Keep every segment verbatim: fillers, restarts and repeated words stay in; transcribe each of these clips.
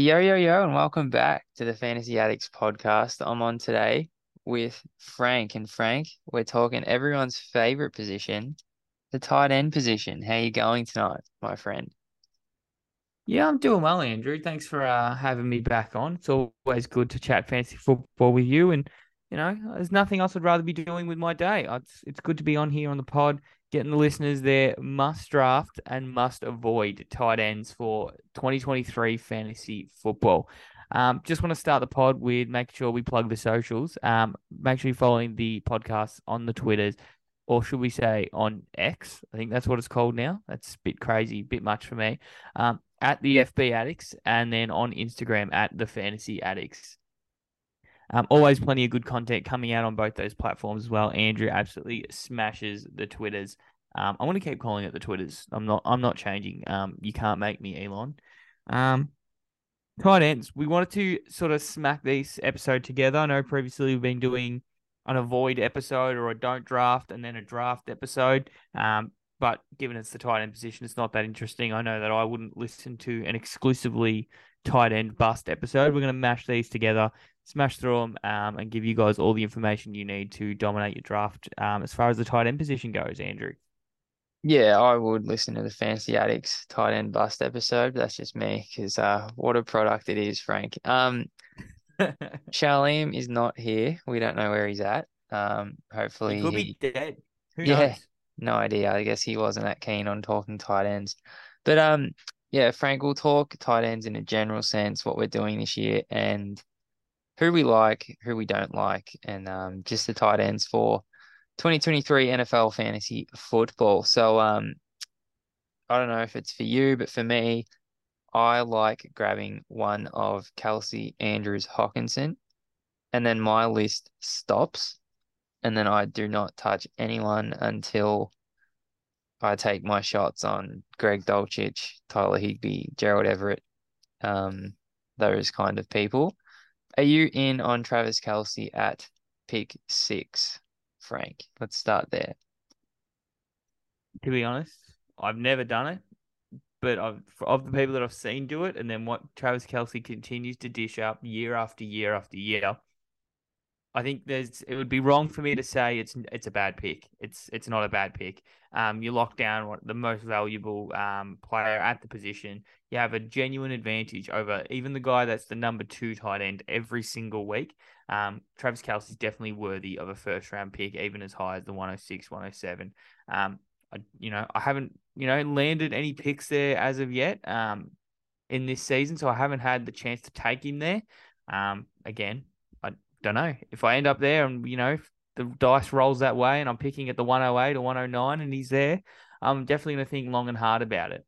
Yo, yo, yo, and welcome back to the Fantasy Addicts podcast. I'm on today with Frank. And Frank, we're talking everyone's favorite position, the tight end position. How are you going tonight, my friend? Yeah, I'm doing well, Andrew. Thanks for uh, having me back on. It's always good to chat fantasy football with you. And, you know, there's nothing else I'd rather be doing with my day. It's, it's good to be on here on the pod, getting the listeners their must draft and must avoid tight ends for twenty twenty-three fantasy football. Um, just want to start the pod with making sure we plug the socials. Um, make sure you're following the podcast on the Twitters, or should we say on X? I think that's what it's called now. That's a bit crazy, a bit much for me. Um, at the F B Addicts, and then on Instagram at the Fantasy Addicts. Um, always plenty of good content coming out on both those platforms as well. Andrew absolutely smashes the Twitters. Um, I want to keep calling it the Twitters. I'm not. I'm not changing. Um, you can't make me, Elon. Um, tight ends. We wanted to sort of smack this episode together. I know previously we've been doing an avoid episode or a don't draft and then a draft episode. Um, but given it's the tight end position, it's not that interesting. I know that I wouldn't listen to an exclusively tight end bust episode. We're going to mash these together, smash through them, um, and give you guys all the information you need to dominate your draft um, as far as the tight end position goes, Andrew. Yeah, I would listen to the Fantasy Addicts tight end bust episode. That's just me, because uh, what a product it is, Frank. Um, Shalim is not here. We don't know where he's at. Um, hopefully he could he... be dead. Who yeah, knows? No idea. I guess he wasn't that keen on talking tight ends. But um, yeah, Frank, we'll talk tight ends in a general sense, what we're doing this year, and who we like, who we don't like, and um, just the tight ends for twenty twenty-three N F L fantasy football. So um, I don't know if it's for you, but for me, I like grabbing one of Kelce, Andrews, Hockenson, and then my list stops, and then I do not touch anyone until I take my shots on Greg Dulcich, Tyler Higbee, Gerald Everett, um, those kind of people. Are you in on Travis Kelce at pick six, Frank? Let's start there. To be honest, I've never done it, but I've, of the people that I've seen do it, and then what Travis Kelce continues to dish up year after year after year, I think there's it would be wrong for me to say it's it's a bad pick. It's it's not a bad pick. Um, you lock down what, the most valuable um player at the position. You have a genuine advantage over even the guy that's the number two tight end every single week. Um, Travis Kelce is definitely worthy of a first round pick, even as high as the one oh six, one oh seven. Um, I, you know, I haven't, you know, landed any picks there as of yet um, in this season, so I haven't had the chance to take him there. Um, again, I don't know if I end up there and, you know, if the dice rolls that way and I'm picking at the one oh eight or one oh nine and he's there, I'm definitely going to think long and hard about it.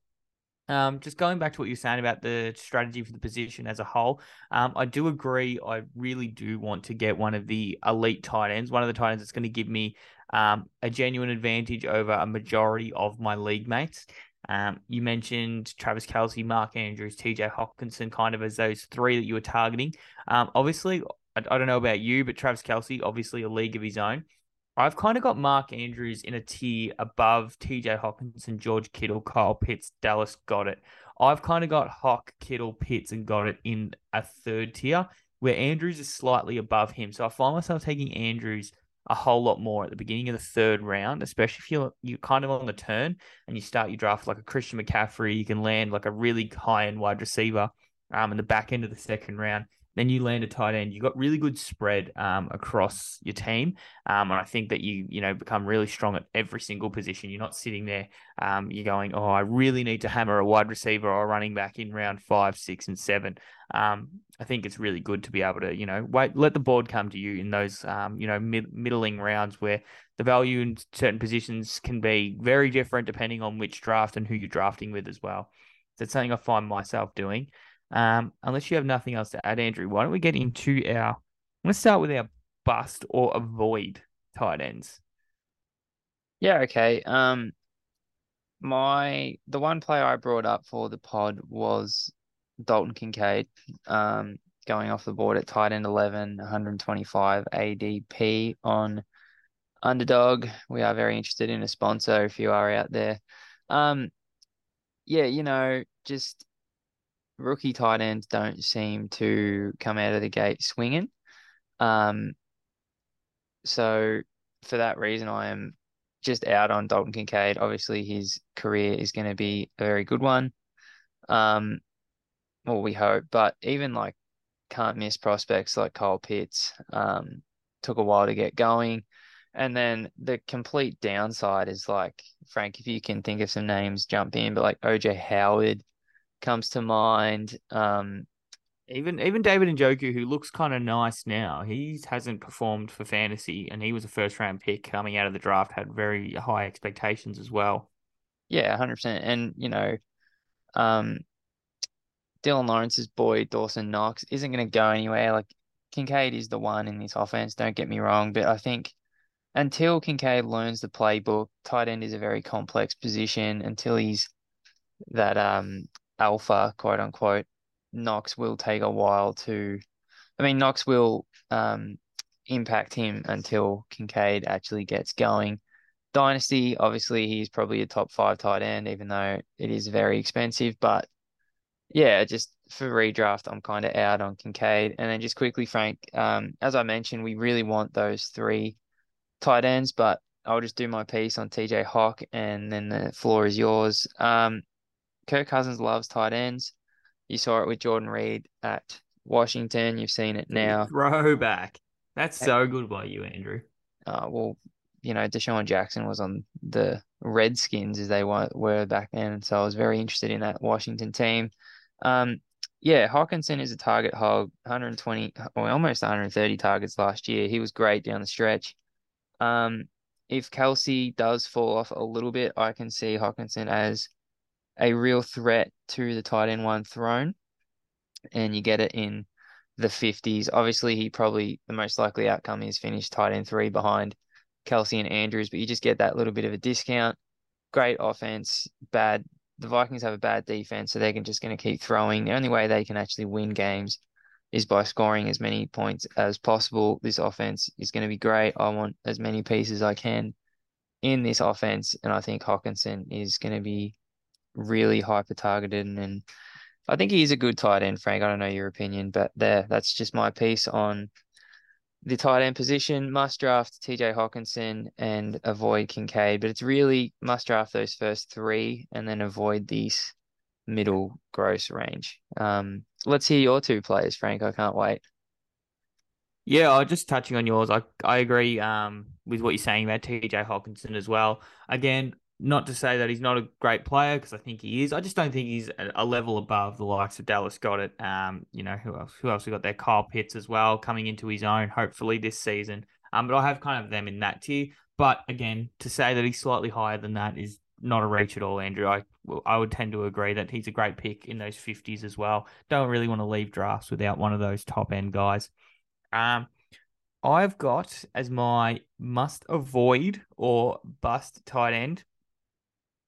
Um, just going back to what you were saying about the strategy for the position as a whole, um, I do agree. I really do want to get one of the elite tight ends, one of the tight ends that's going to give me um, a genuine advantage over a majority of my league mates. Um, you mentioned Travis Kelce, Mark Andrews, T J Hockenson, kind of as those three that you were targeting. Um, obviously, I, I don't know about you, but Travis Kelce, obviously a league of his own. I've kind of got Mark Andrews in a tier above T J Hockenson, George Kittle, Kyle Pitts, Dallas Goddard. I've kind of got Hock, Kittle, Pitts, and Goddard in a third tier where Andrews is slightly above him. So I find myself taking Andrews a whole lot more at the beginning of the third round, especially if you're, you're kind of on the turn and you start your draft like a Christian McCaffrey. You can land like a really high-end wide receiver um, in the back end of the second round. Then you land a tight end. You got really good spread um, across your team, um, and I think that you you know become really strong at every single position. You're not sitting there. Um, you're going, oh, I really need to hammer a wide receiver or a running back in round five, six, and seven. Um, I think it's really good to be able to you know wait, let the board come to you in those um, you know mid- middling rounds where the value in certain positions can be very different depending on which draft and who you're drafting with as well. That's something I find myself doing. Um, unless you have nothing else to add, Andrew, why don't we get into our, I'm going to start with our bust or avoid tight ends. Yeah. Okay. Um, my, the one player I brought up for the pod was Dalton Kincaid, um, going off the board at tight end eleven, one twenty-five A D P on Underdog. We are very interested in a sponsor if you are out there. Um, yeah, you know, just rookie tight ends don't seem to come out of the gate swinging. Um, so for that reason, I am just out on Dalton Kincaid. Obviously, his career is going to be a very good one. Um, well, we hope. But even like can't miss prospects like Kyle Pitts um, took a while to get going. And then the complete downside is like, Frank, if you can think of some names, jump in. But like O J Howard comes to mind. Um, even even David Njoku, who looks kind of nice now, he hasn't performed for fantasy, and he was a first round pick coming out of the draft, had very high expectations as well. Yeah, one hundred percent. And you know, um, Dylan Lawrence's boy Dawson Knox isn't going to go anywhere. Like Kincaid is the one in this offense. Don't get me wrong, but I think until Kincaid learns the playbook, tight end is a very complex position. Until he's that um alpha, quote unquote, Knox will take a while to, I mean, Knox will um impact him until Kincaid actually gets going. Dynasty, obviously, he's probably a top five tight end, even though it is very expensive. But yeah, just for redraft, I'm kind of out on Kincaid. And then just quickly, Frank, um, as I mentioned, we really want those three tight ends, but I'll just do my piece on T J Hock, and then the floor is yours. Um, Kirk Cousins loves tight ends. You saw it with Jordan Reed at Washington. You've seen it now. Throwback. That's so good by you, Andrew. Uh, well, you know, Deshaun Jackson was on the Redskins as they were back then, and so I was very interested in that Washington team. Um, yeah, Hockenson is a target hog. one hundred twenty, or almost one hundred thirty targets last year. He was great down the stretch. Um, if Kelce does fall off a little bit, I can see Hockenson as a real threat to the tight end one throne, and you get it in the fifties. Obviously, he probably, the most likely outcome is finish tight end three behind Kelce and Andrews, but you just get that little bit of a discount. Great offense, bad. The Vikings have a bad defense, so they're just going to keep throwing. The only way they can actually win games is by scoring as many points as possible. This offense is going to be great. I want as many pieces I can in this offense, and I think Hockenson is going to be really hyper-targeted, and, and I think he is a good tight end, Frank. I don't know your opinion, but there, that's just my piece on the tight end position. Must draft T J Hockenson and avoid Kincaid, but it's really must draft those first three and then avoid these middle gross range. Um, let's hear your two players, Frank. I can't wait. Yeah, I just touching on yours. I I agree um, with what you're saying about T J Hockenson as well. Again, not to say that he's not a great player, because I think he is. I just don't think he's a level above the likes of Dallas Goddard. Um, you know, who else? Who else we got there? Kyle Pitts as well, coming into his own, hopefully, this season. Um, but I have kind of them in that tier. But again, to say that he's slightly higher than that is not a reach at all, Andrew. I I would tend to agree that he's a great pick in those fifties as well. Don't really want to leave drafts without one of those top-end guys. Um, I've got as my must-avoid or bust tight end,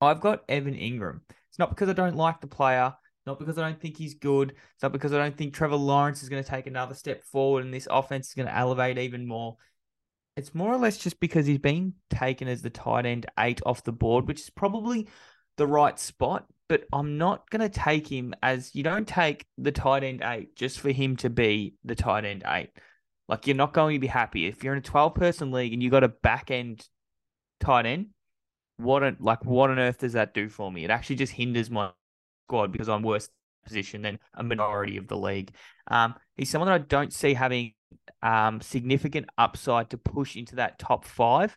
I've got Evan Ingram. It's not because I don't like the player, not because I don't think he's good, it's not because I don't think Trevor Lawrence is going to take another step forward and this offense is going to elevate even more. It's more or less just because he's been taken as the tight end eight off the board, which is probably the right spot, but I'm not going to take him as, you don't take the tight end eight just for him to be the tight end eight. Like, you're not going to be happy. If you're in a twelve-person league and you got a back-end tight end, what on, like, what on earth does that do for me? It actually just hinders my squad because I'm worse position than a minority of the league. Um, he's someone that I don't see having um, significant upside to push into that top five,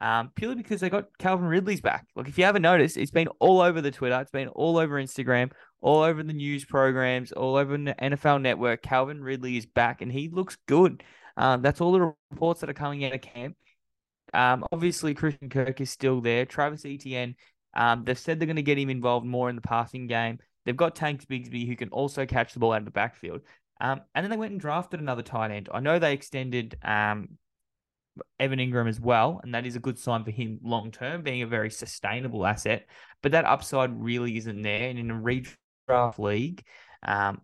um, purely because they got Calvin Ridley's back. Like, if you haven't noticed, it's been all over the Twitter, it's been all over Instagram, all over the news programs, all over the N F L Network. Calvin Ridley is back, and he looks good. Um, that's all the reports that are coming out of camp. Um, obviously, Christian Kirk is still there. Travis Etienne, um, they've said they're going to get him involved more in the passing game. They've got Tank Bigsby, who can also catch the ball out of the backfield. Um, and then they went and drafted another tight end. I know they extended um, Evan Ingram as well, and that is a good sign for him long-term, being a very sustainable asset. But that upside really isn't there. And in a redraft league, um,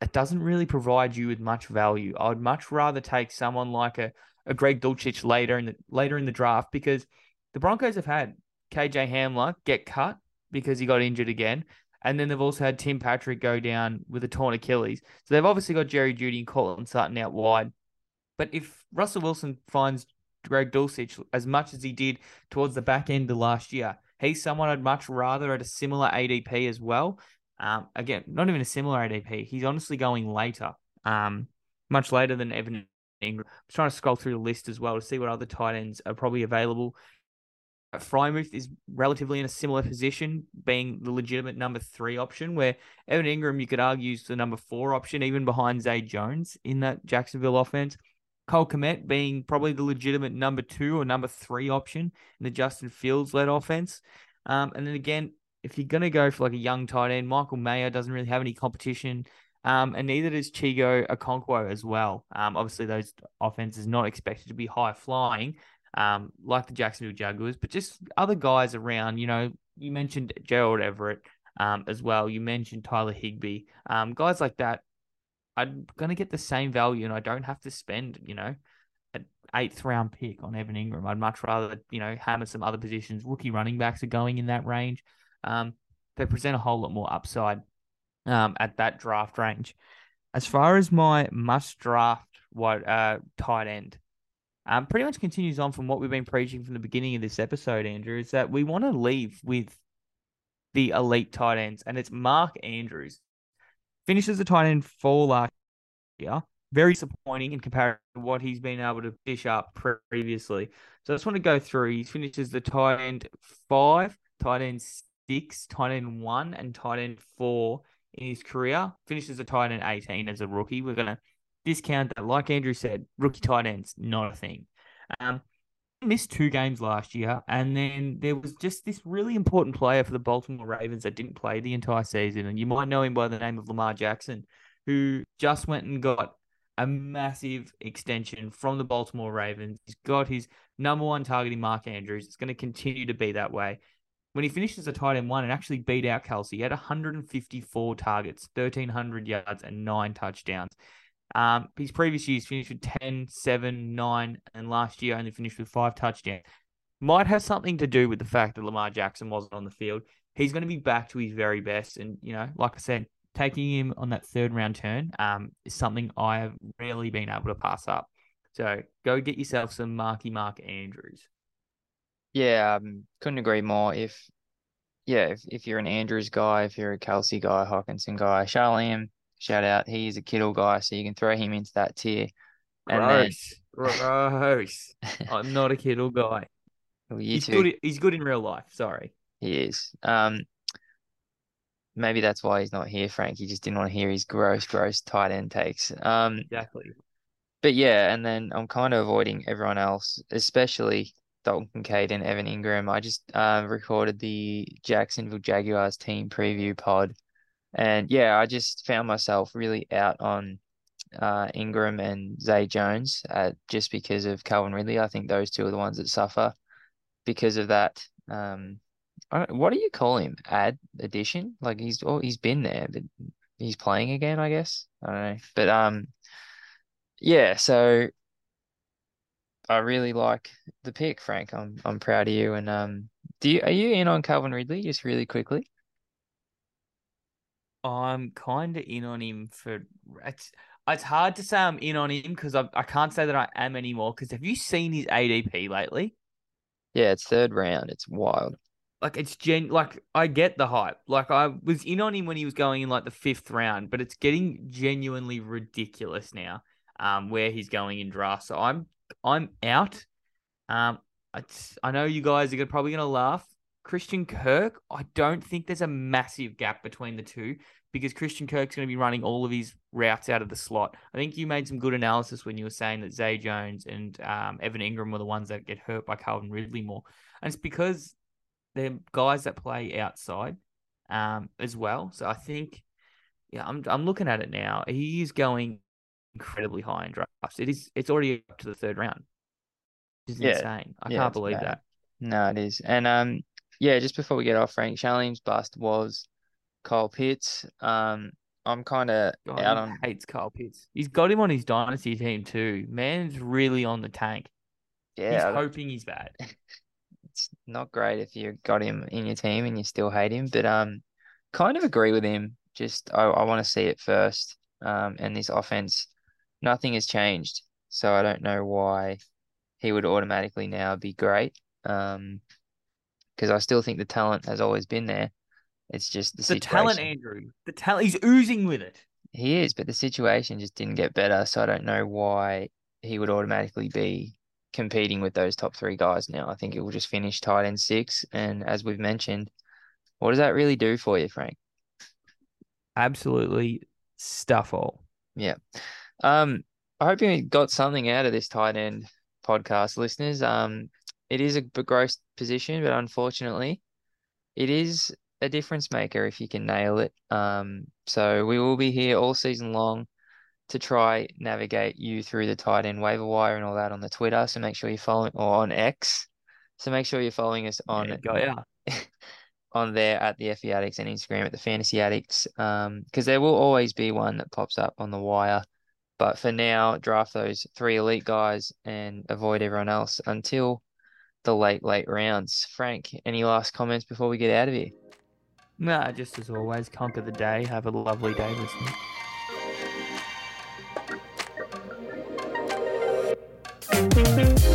it doesn't really provide you with much value. I would much rather take someone like a, a Greg Dulcich later in, the, later in the draft, because the Broncos have had K J Hamler get cut because he got injured again. And then they've also had Tim Patrick go down with a torn Achilles. So they've obviously got Jerry Judy and Cortland Sutton out wide. But if Russell Wilson finds Greg Dulcich as much as he did towards the back end of last year, he's someone I'd much rather at a similar A D P as well. Um, again, not even a similar A D P. He's honestly going later, um, much later than Evan Ingram. I'm trying to scroll through the list as well to see what other tight ends are probably available. Frymuth is relatively in a similar position, being the legitimate number three option, where Evan Ingram, you could argue, is the number four option, even behind Zay Jones in that Jacksonville offense. Cole Kmet being probably the legitimate number two or number three option in the Justin Fields-led offense. Um, and then again, if you're going to go for like a young tight end, Michael Mayer doesn't really have any competition, um, and neither does Chigo Okonkwo as well. Um, obviously, those offenses not expected to be high-flying, Um, like the Jacksonville Jaguars, but just other guys around. You know, you mentioned Gerald Everett um, as well. You mentioned Tyler Higbee. Um, guys like that, I'm going to get the same value and I don't have to spend, you know, an eighth round pick on Evan Ingram. I'd much rather, you know, hammer some other positions. Rookie running backs are going in that range. Um, they present a whole lot more upside um, at that draft range. As far as my must draft wide, uh, tight end, Um, pretty much continues on from what we've been preaching from the beginning of this episode, Andrew, is that we want to leave with the elite tight ends, and it's Mark Andrews. Finishes the tight end for last year. Very disappointing in comparison to what he's been able to dish up previously. So I just want to go through. He finishes the tight end five, tight end six, tight end one, and tight end four in his career. Finishes the tight end eighteen as a rookie. We're going to discount that. Like Andrew said, rookie tight ends, not a thing. Um, missed two games last year, and then there was just this really important player for the Baltimore Ravens that didn't play the entire season, and you might know him by the name of Lamar Jackson, who just went and got a massive extension from the Baltimore Ravens. He's got his number one target in Mark Andrews. It's going to continue to be that way. When he finishes a tight end one and actually beat out Kelce, he had one hundred fifty-four targets, one thousand three hundred yards, and nine touchdowns. Um, his previous years finished with ten, seven, nine, and last year only finished with five touchdowns. Might have something to do with the fact that Lamar Jackson wasn't on the field. He's going to be back to his very best. And, you know, like I said, taking him on that third round turn um, is something I have rarely been able to pass up. So go get yourself some Marky Mark Andrews. Yeah, um, couldn't agree more. If, yeah, if, if you're an Andrews guy, if you're a Kelce guy, Hockenson guy, Charlene, shout out. He is a Kittle guy, so you can throw him into that tier. And gross. Then... Gross. I'm not a Kittle guy. Well, you he's, too. Good, he's good in real life. Sorry. He is. Um, maybe that's why he's not here, Frank. He just didn't want to hear his gross, gross tight end takes. Um, exactly. But yeah, and then I'm kind of avoiding everyone else, especially Dalton Kincaid and Evan Ingram. I just uh, recorded the Jacksonville Jaguars team preview pod. And yeah, I just found myself really out on uh, Ingram and Zay Jones uh, just because of Calvin Ridley. I think those two are the ones that suffer because of that. Um, I don't, what do you call him? Add addition? Like he's oh, he's been there, but he's playing again, I guess. I don't know. But um, yeah. So I really like the pick, Frank. I'm I'm proud of you. And um, do you are you in on Calvin Ridley? Just really quickly. I'm kind of in on him for it's. It's hard to say I'm in on him because I I can't say that I am anymore. Because have you seen his A D P lately? Yeah, it's third round. It's wild. Like it's gen. Like I get the hype. Like I was in on him when he was going in like the fifth round, but it's getting genuinely ridiculous now. Um, where he's going in draft. So I'm I'm out. Um, it's. I know you guys are probably gonna laugh. Christian Kirk, I don't think there's a massive gap between the two because Christian Kirk's going to be running all of his routes out of the slot. I think you made some good analysis when you were saying that Zay Jones and um, Evan Ingram were the ones that get hurt by Calvin Ridley more. And it's because they're guys that play outside um, as well. So I think, yeah, I'm I'm looking at it now. He is going incredibly high in drafts. It is, it's already up to the third round. It's yeah. insane. I yeah, can't believe bad. that. No, it is. And, um, yeah, just before we get off, Frank, Charlene's bust was Kyle Pitts. Um, I'm kind of out on... hates Kyle Pitts. He's got him on his dynasty team too. Man's really on the tank. Yeah. He's hoping he's bad. It's not great if you got him in your team and you still hate him. But um, kind of agree with him. Just I, I want to see it first. Um, and this offense, nothing has changed. So I don't know why he would automatically now be great. Um, because I still think the talent has always been there. It's just the, the situation. talent, Andrew. The talent. He's oozing with it. He is, but the situation just didn't get better. So I don't know why he would automatically be competing with those top three guys now. I think it will just finish tight end six. And as we've mentioned, what does that really do for you, Frank? Absolutely stuff all. Yeah. Um, I hope you got something out of this tight end podcast, listeners. Um, it is a gross position, but unfortunately, it is a difference maker if you can nail it. Um, so we will be here all season long to try navigate you through the tight end waiver wire and all that on the Twitter. So make sure you're following or on X. So make sure you're following us on there go, yeah. on there at the F B Addicts and Instagram at the Fantasy Addicts. Um, because there will always be one that pops up on the wire. But for now, draft those three elite guys and avoid everyone else until the late, late rounds. Frank, any last comments before we get out of here? Nah, just as always, conquer the day. Have a lovely day, listening. Thank you.